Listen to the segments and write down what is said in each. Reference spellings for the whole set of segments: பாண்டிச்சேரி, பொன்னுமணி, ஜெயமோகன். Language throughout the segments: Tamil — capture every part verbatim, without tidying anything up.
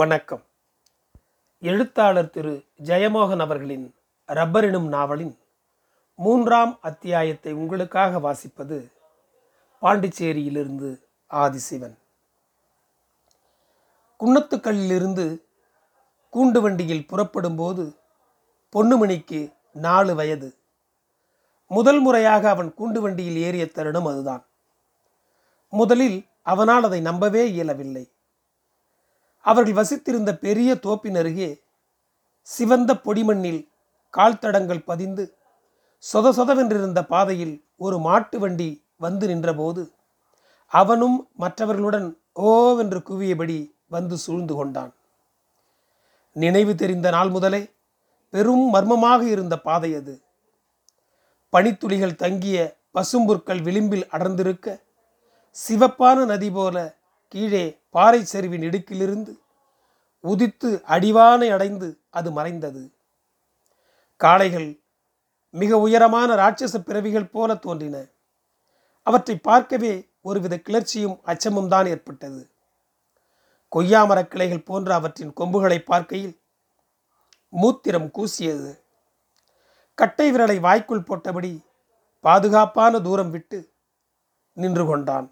வணக்கம். எழுத்தாளர் திரு ஜெயமோகன் அவர்களின் ரப்பர் எனும் நாவலின் மூன்றாம் அத்தியாயத்தை உங்களுக்காக வாசிப்பது பாண்டிச்சேரியிலிருந்து ஆதிசிவன். குன்னத்துக்கல்லிலிருந்து கூண்டு வண்டியில் புறப்படும் போது பொன்னுமணிக்கு நாலு வயது. முதல் முறையாக அவன் கூண்டு வண்டியில் ஏறிய தருணம் அதுதான். முதலில் அவனால் அதை நம்பவே இயலவில்லை. அவர்கள் வசித்திருந்த பெரிய தோப்பின் அருகே சிவந்த பொடிமண்ணில் கால் தடங்கள் பதிந்து சொத சொதவென்றிருந்த பாதையில் ஒரு மாட்டு வண்டி வந்து நின்றபோது அவனும் மற்றவர்களுடன் ஓவென்று கூவியபடி வந்து சூழ்ந்து கொண்டான். நினைவு தெரிந்த நாள் முதலே பெரும் மர்மமாக இருந்த பாதை அது. பனித்துளிகள் தங்கிய பசும்புற்கள் விளிம்பில் அடர்ந்திருக்க சிவப்பான நதி போல கீழே பாறை சரிவின் இடுக்கிலிருந்து உதித்து அடிவானை அடைந்து அது மறைந்தது. காளைகள் மிக உயரமான இராட்சச பிறவிகள் போல தோன்றின. அவற்றை பார்க்கவே ஒருவித கிளர்ச்சியும் அச்சமும் தான் ஏற்பட்டது. கொய்யாமரக் கிளைகள் போன்ற அவற்றின் கொம்புகளை பார்க்கையில் மூத்திரம் கூசியது. கட்டை விரலை வாய்க்குள் போட்டபடி பாதுகாப்பான தூரம் விட்டு நின்று கொண்டான்.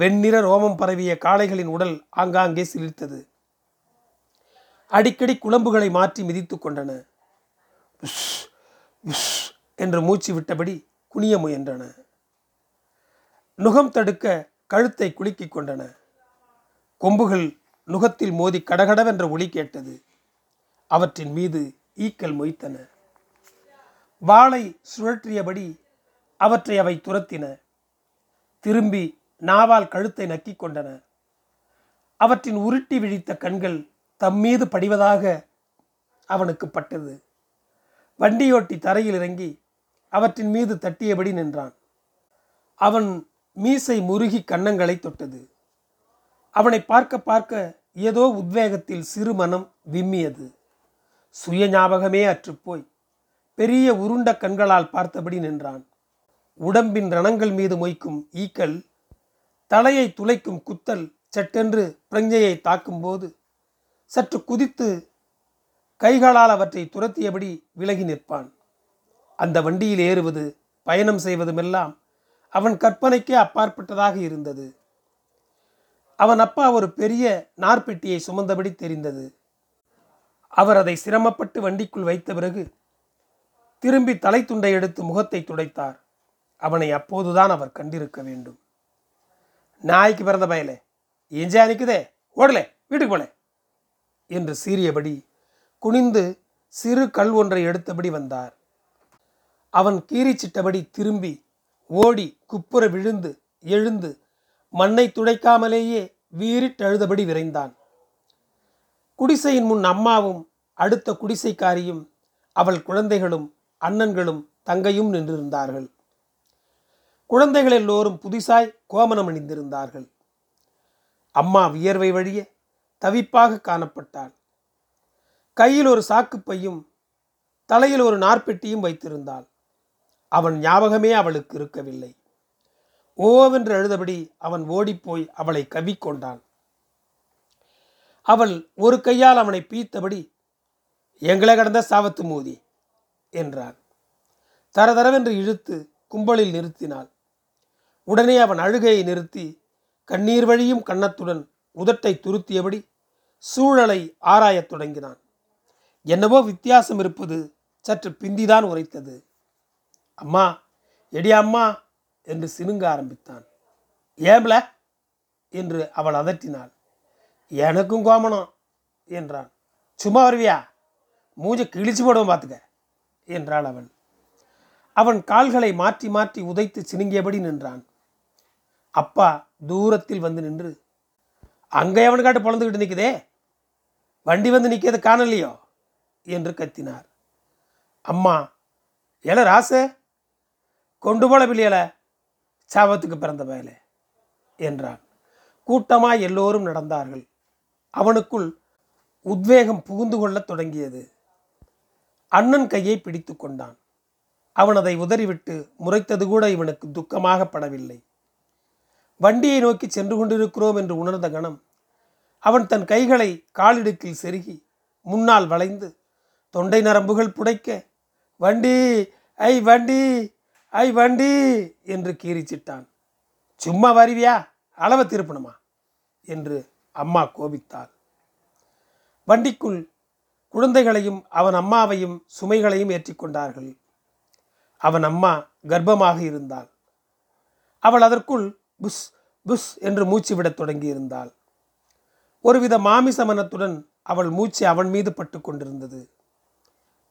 வெண்ணிற ரோமம் பரவிய காளைகளின் உடல் ஆங்காங்கே சிலிர்த்தது. அடிக்கடி குளம்புகளை மாற்றி மிதித்து கொண்டன. என்று மூச்சு விட்டபடி குனிய முயன்றன. நுகம் தடுக்க கழுத்தை குலுக்கிக் கொண்டன. கொம்புகள் நுகத்தில் மோதி கடகடவென்ற ஒளி கேட்டது. அவற்றின் மீது ஈக்கள் மொய்த்தன. வாளை சுழற்றியபடி அவற்றை அவை துரத்தின. திரும்பி நாவால் கழுத்தை நக்கிக் கொண்டன. அவற்றின் உருட்டி விழித்த கண்கள் தம்மீது படிவதாக அவனுக்கு பட்டது. வண்டியோட்டி தரையில் இறங்கி அவற்றின் மீது தட்டியபடி நின்றான். அவன் மீசை முருகி கன்னங்களை தொட்டது. அவனை பார்க்க பார்க்க ஏதோ உத்வேகத்தில் சிறு மனம் விம்மியது. சுய ஞாபகமே அற்றுப்போய் பெரிய உருண்ட கண்களால் பார்த்தபடி நின்றான். உடம்பின் ரணங்கள் மீது மொய்க்கும் ஈக்கள், தலையை துளைக்கும் குத்தல் சட்டென்று பிரஞ்சையை தாக்கும்போது சற்று குதித்து கைகளால் அவற்றை துரத்தியபடி விலகி நிற்பான். அந்த வண்டியில் ஏறுவது பயணம் செய்வதுமெல்லாம் அவன் கற்பனைக்கே அப்பாற்பட்டதாக இருந்தது. அவன் அப்பா ஒரு பெரிய நார்பெட்டியை சுமந்தபடி தெரிந்தது. அவர் அதை சிரமப்பட்டு வண்டிக்குள் வைத்த பிறகு திரும்பி தலை துண்டை எடுத்து முகத்தை துடைத்தார். அவனை அப்போதுதான் அவர் கண்டிருக்க வேண்டும். நாய்க்கு பிறந்த பயலே, எஞ்சா நிற்குதே, ஓடலே, வீட்டுக்கு போலே என்று சீறியபடி குனிந்து சிறு கல் ஒன்றை எடுத்தபடி வந்தார். அவன் கீறிச்சிட்டபடி திரும்பி ஓடி குப்புற விழுந்து எழுந்து மண்ணை துடைக்காமலேயே வீறிட்டழுதபடி விரைந்தான். குடிசையின் முன் அம்மாவும் அடுத்த குடிசைக்காரியும் அவள் குழந்தைகளும் அண்ணன்களும் தங்கையும் நின்றிருந்தார்கள். குழந்தைகள் எல்லோரும் புதிசாய் கோமனம் அணிந்திருந்தார்கள். அம்மா வியர்வை வழிய தவிப்பாக காணப்பட்டாள். கையில் ஒரு சாக்குப்பையும் தலையில் ஒரு நாற்பெட்டியும் வைத்திருந்தாள். அவன் ஞாபகமே அவளுக்கு இருக்கவில்லை. ஓவென்று எழுதபடி அவன் ஓடிப்போய் அவளை கவ்விக்கொண்டான். அவள் ஒரு கையால் அவனை பீத்தபடி எங்களை கடந்த சாவத்து மோதி என்றான். தரதரவென்று இழுத்து கும்பலில் நிறுத்தினாள். உடனே அவன் அழுகையை நிறுத்தி கண்ணீர் வழியும் கன்னத்துடன் உதட்டை துருத்தியபடி சூழலை ஆராயத் தொடங்கினான். என்னவோ வித்தியாசம் இருப்பது சற்று பிந்திதான் உரைத்தது. அம்மா, எடியா அம்மா என்று சினுங்க ஆரம்பித்தான். ஏம்ல என்று அவள் அதட்டினாள். எனக்கும் கோமனம் என்றான். சும்மா வருவியா, மூஞ்ச கிழிச்சு போடுவோம் பார்த்துக்க என்றாள் அவள். அவன் கால்களை மாற்றி மாற்றி உதைத்து சினுங்கியபடி நின்றான். அப்பா தூரத்தில் வந்து நின்று, அங்கே அவன் காட்டு பொழந்துக்கிட்டு நிற்குதே, வண்டி வந்து நிற்கிறது காணலையோ என்று கத்தினார். அம்மா, எல ராசே, கொண்டு போல பிள்ளையல, சாபத்துக்கு பிறந்த பயலே என்றான். கூட்டமாய் எல்லோரும் நடந்தார்கள். அவனுக்குள் உத்வேகம் புகுந்து கொள்ளத் தொடங்கியது. அண்ணன் கையை பிடித்து கொண்டான். அவன் அதை உதறிவிட்டு முறைத்தது கூட இவனுக்கு துக்கமாக படவில்லை. வண்டியை நோக்கி சென்று கொண்டிருக்கிறோம் என்று உணர்ந்த கணம் அவன் தன் கைகளை காலிடுக்கில் செருகி முன்னால் வளைந்து தொண்டை நரம்புகள் புடைக்க வண்டி ஐ வண்டி ஐ வண்டி என்று கீரிச்சிட்டான். சும்மா வருவியா, அளவை திருப்பணுமா என்று அம்மா கோபித்தாள். வண்டிக்குள் குழந்தைகளையும் அவன் அம்மாவையும் சுமைகளையும் ஏற்றிக்கொண்டார்கள். அவன் அம்மா கர்ப்பமாக இருந்தாள். அவள் அதற்குள் புஷ் புஷ் என்று மூச்சு விடத் தொடங்கியிருந்தாள். ஒருவித மாமிச மனத்துடன் அவள் மூச்சு அவன் மீது பட்டு கொண்டிருந்தது.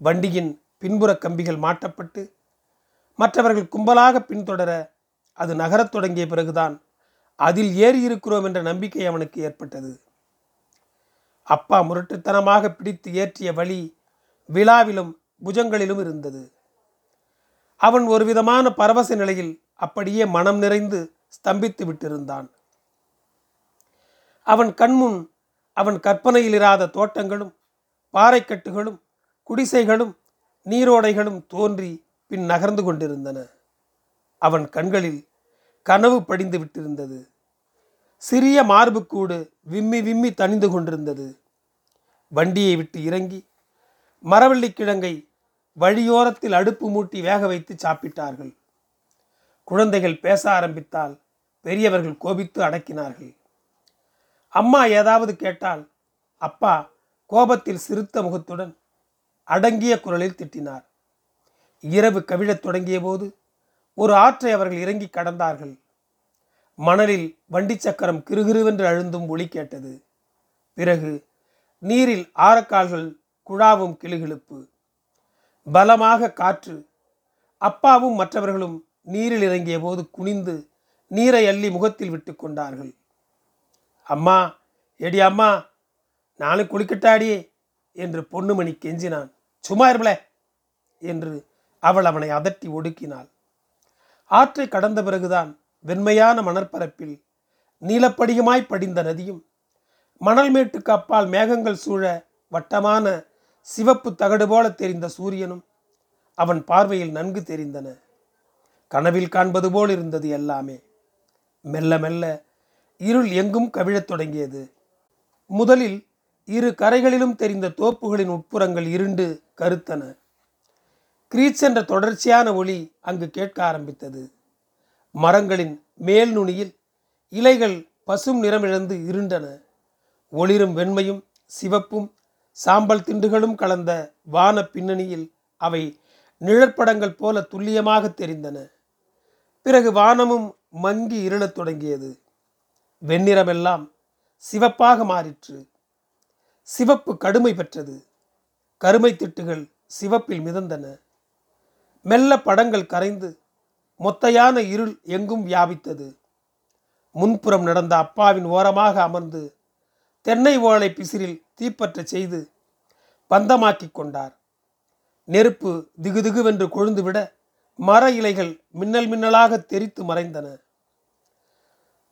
வண்டியின் பின்புற கம்பிகள் மாட்டப்பட்டு மற்றவர்கள் கும்பலாக பின்தொடர அது நகரத் தொடங்கிய பிறகுதான் அதில் ஏறி இருக்கிறோம் என்ற நம்பிக்கை அவனுக்கு ஏற்பட்டது. அப்பா முரட்டுத்தனமாக பிடித்து ஏற்றிய வழி விழாவிலும் புஜங்களிலும் இருந்தது. அவன் ஒரு விதமான பரவச நிலையில் அப்படியே மனம் நிறைந்து ஸ்தம்பித்து விட்டிருந்தான். அவன் கண்முன் அவன் கற்பனையிலிராத தோட்டங்களும் பாறைக்கட்டுகளும் குடிசைகளும் நீரோடைகளும் தோன்றி பின் நகர்ந்து கொண்டிருந்தன. அவன் கண்களில் கனவு படிந்து விட்டிருந்தது. சிறிய மார்புக்கூடு விம்மி விம்மி தணிந்து கொண்டிருந்தது. வண்டியை விட்டு இறங்கி மரவள்ளிக்கிழங்கை வழியோரத்தில் அடுப்பு மூட்டி வேக வைத்து சாப்பிட்டார்கள். குழந்தைகள் பேச ஆரம்பித்தால் பெரியவர்கள் கோபித்து அடக்கினார்கள். அம்மா ஏதாவது கேட்டால் அப்பா கோபத்தில் சிறுத்த முகத்துடன் அடங்கிய குரலில் திட்டினார். இரவு கவிழத் தொடங்கிய போது ஒரு ஆற்றை அவர்கள் இறங்கி கடந்தார்கள். மணலில் வண்டி சக்கரம் கிறுகிறுவென்று அழுந்தும் ஒளி கேட்டது. பிறகு நீரில் ஆரக்கால்கள் குழாவும் கிளுகிழுப்பு. பலமாக காற்று. அப்பாவும் மற்றவர்களும் நீரில் இறங்கிய போது குனிந்து நீரை அள்ளி முகத்தில் விட்டு கொண்டார்கள். அம்மா, எடி அம்மா, நானும் குளிக்கட்டாடியே என்று பொன்னுமணி கெஞ்சினான். சும்மா இருப்பல என்று அவள் அவனை அதட்டி ஒடுக்கினாள். ஆற்றை கடந்த பிறகுதான் வெண்மையான மணற்பரப்பில் நீலப்படிகமாய் படிந்த நதியும் மணல் மேட்டுக்கு அப்பால் மேகங்கள் சூழ வட்டமான சிவப்பு தகடு போல தெரிந்த சூரியனும் அவன் பார்வையில் நன்கு தெரிந்தன. கனவில் காண்பது போல் இருந்தது எல்லாமே. மெல்ல மெல்ல இருள் எங்கும் கவிழத் தொடங்கியது. முதலில் இரு கரைகளிலும் தெரிந்த தோப்புகளின் உட்புறங்கள் இருண்டு கருத்தன. கிரீச் என்ற தொடர்ச்சியான ஒளி அங்கு கேட்க ஆரம்பித்தது. மரங்களின் மேல் நுனியில் இலைகள் பசும் நிறமிழந்து இருண்டன. ஒளிரும் வெண்மையும் சிவப்பும் சாம்பல் திண்டுகளும் கலந்த வான பின்னணியில் அவை நிழற்படங்கள் போல துல்லியமாக தெரிந்தன. பிறகு வானமும் மங்கி இருளத் தொடங்கியது. வெண்ணிறமெல்லாம் சிவப்பாக மாறிற்று. சிவப்பு கடுமை பெற்றது. கருமை திட்டுகள் சிவப்பில் மிதந்தன. மெல்ல படங்கள் கரைந்து மொத்தையான இருள் எங்கும் வியாபித்தது. முன்புறம் நடந்த அப்பாவின் ஓரமாக அமர்ந்து தென்னை ஓலை பிசிறில் தீப்பற்ற செய்து பந்தமாக்கி கொண்டார். நெருப்பு திகுதிகுவென்று கொழுந்துவிட மர இலைகள் மின்னல் மின்னலாக தெரித்து மறைந்தன.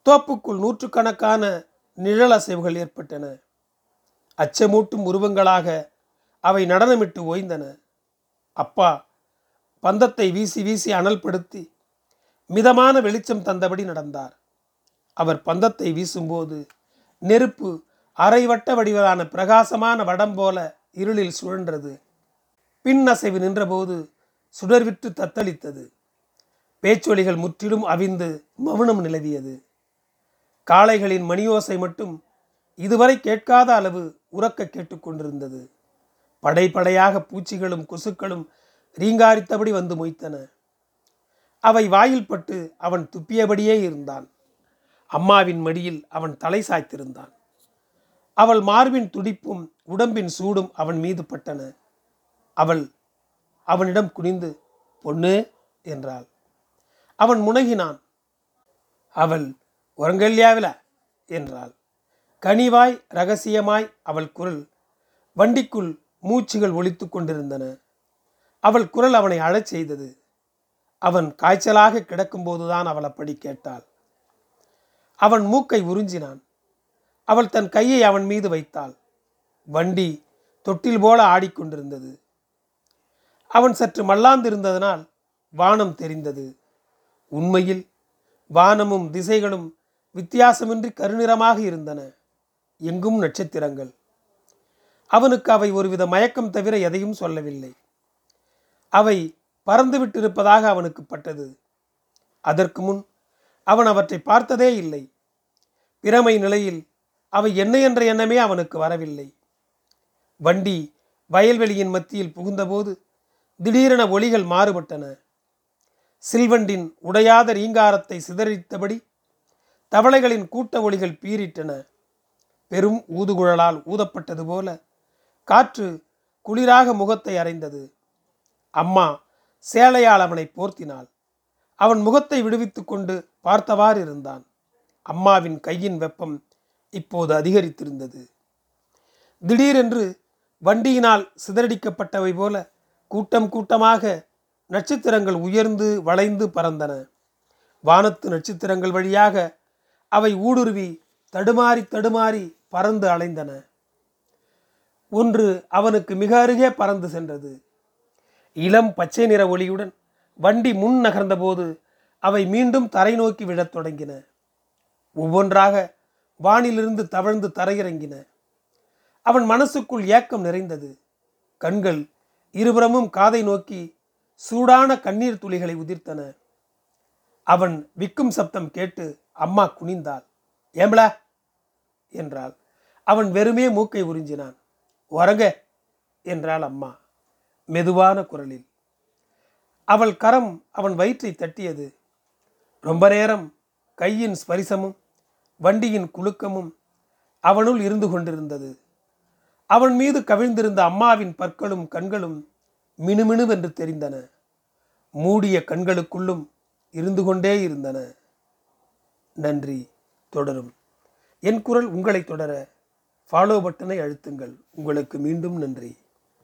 தோப்புக்குள் நூற்றுக்கணக்கான நிழல் அசைவுகள் ஏற்பட்டன. அச்சமூட்டும் உருவங்களாக அவை நடனமிட்டு ஓய்ந்தன. அப்பா பந்தத்தை வீசி வீசி அனல்படுத்தி மிதமான வெளிச்சம் தந்தபடி நடந்தார். அவர் பந்தத்தை வீசும்போது நெருப்பு அரைவட்ட வடிவிலான பிரகாசமான வடம் போல இருளில் சுழன்றது. பின் அசைவு நின்றபோது சுடர்விட்டு தத்தளித்தது. பேச்சொலிகள் முற்றிலும் அவிந்து மௌனம் நிலவியது. காளைகளின் மணியோசை மட்டும் இதுவரை கேட்காத அளவு உறக்க கேட்டுக்கொண்டிருந்தது. படை படையாக பூச்சிகளும் கொசுக்களும் ரீங்காரித்தபடி வந்து மொய்த்தன. அவை வாயில் பட்டு அவன் துப்பியபடியே இருந்தான். அம்மாவின் மடியில் அவன் தலை சாய்த்திருந்தான். அவள் மார்பின் துடிப்பும் உடம்பின் சூடும் அவன் மீது பட்டன. அவள் அவனிடம் குனிந்து பொண்ணு என்றாள். அவன் முனகினான். அவள் உறங்கல்யாவில என்றாள். கனிவாய் இரகசியமாய் அவள் குரல் வண்டிக்குள் மூச்சுகள் ஒலித்து கொண்டிருந்தன. அவள் குரல் அவனை அழச் செய்தது. அவன் காய்ச்சலாக கிடக்கும்போதுதான் அவள் அப்படி கேட்டாள். அவன் மூக்கை உறிஞ்சினான். அவள் தன் கையை அவன் மீது வைத்தாள். வண்டி தொட்டில் போல ஆடிக்கொண்டிருந்தது. அவன் சற்று மல்லாந்திருந்ததனால் வானம் தெரிந்தது. உண்மையில் வானமும் திசைகளும் வித்தியாசமின்றி கருநிறமாக இருந்தன. எங்கும் நட்சத்திரங்கள். அவனுக்கு அவை ஒருவித மயக்கம் தவிர எதையும் சொல்லவில்லை. அவை பறந்துவிட்டிருப்பதாக அவனுக்கு பட்டது. அதற்கு முன் அவன் அவற்றை பார்த்ததே இல்லை. பிரமை நிலையில் அவை என்ன என்ற எண்ணமே அவனுக்கு வரவில்லை. வண்டி வயல்வெளியின் மத்தியில் புகுந்தபோது திடீரென ஒளிகள் மாறுபட்டன. சில்வண்டின் உடையாத ரீங்காரத்தை சிதறித்தபடி தவளைகளின் கூட்ட ஒளிகள் பீறிட்டன. பெரும் ஊதுகுழலால் ஊதப்பட்டது போல காற்று குளிராக முகத்தை அறைந்தது. அம்மா சேலையால் அவனை போர்த்தினாள். அவன் முகத்தை விடுவித்து கொண்டு பார்த்தவாறு இருந்தான். அம்மாவின் கையின் வெப்பம் இப்போது அதிகரித்திருந்தது. திடீரென்று வண்டியினால் சிதறடிக்கப்பட்டவை போல கூட்டம் கூட்டமாக நட்சத்திரங்கள் உயர்ந்து வளைந்து பறந்தன. வானத்து நட்சத்திரங்கள் வழியாக அவை ஊடுருவி தடுமாறி தடுமாறி பறந்து அலைந்தன. ஒன்று அவனுக்கு மிக அருகே பறந்து சென்றது. இளம் பச்சை நிற ஒளியுடன் வண்டி முன் நகர்ந்தபோது அவை மீண்டும் தரை நோக்கி விழத் தொடங்கின. ஒவ்வொன்றாக வானிலிருந்து தவழ்ந்து தரையிறங்கின. அவன் மனசுக்குள் ஏக்கம் நிறைந்தது. கண்கள் இருபுறமும் காதை நோக்கி சூடான கண்ணீர் துளிகளை உதிர்த்தன. அவன் விக்கும் சப்தம் கேட்டு அம்மா குனிந்தாள். ஏம்பள என்றாள். அவன் வெறுமே மூக்கை உறிஞ்சினான். உறங்க என்றாள் அம்மா மெதுவான குரலில். அவள் கரம் அவன் வயிற்றை தட்டியது. ரொம்ப நேரம் கையின் ஸ்பரிசமும் வண்டியின் குலுக்கமும் அவனுள் இருந்து கொண்டிருந்தது. அவன் மீது கவிழ்ந்திருந்த அம்மாவின் பற்களும் கண்களும் மினுமினுவென்று தெரிந்தன. மூடிய கண்களுக்குள்ளும் இருந்து கொண்டே இருந்தன. நன்றி. தொடரும். என் குரல் உங்களை தொடர ஃபாலோ பட்டனை அழுத்துங்கள். உங்களுக்கு மீண்டும் நன்றி.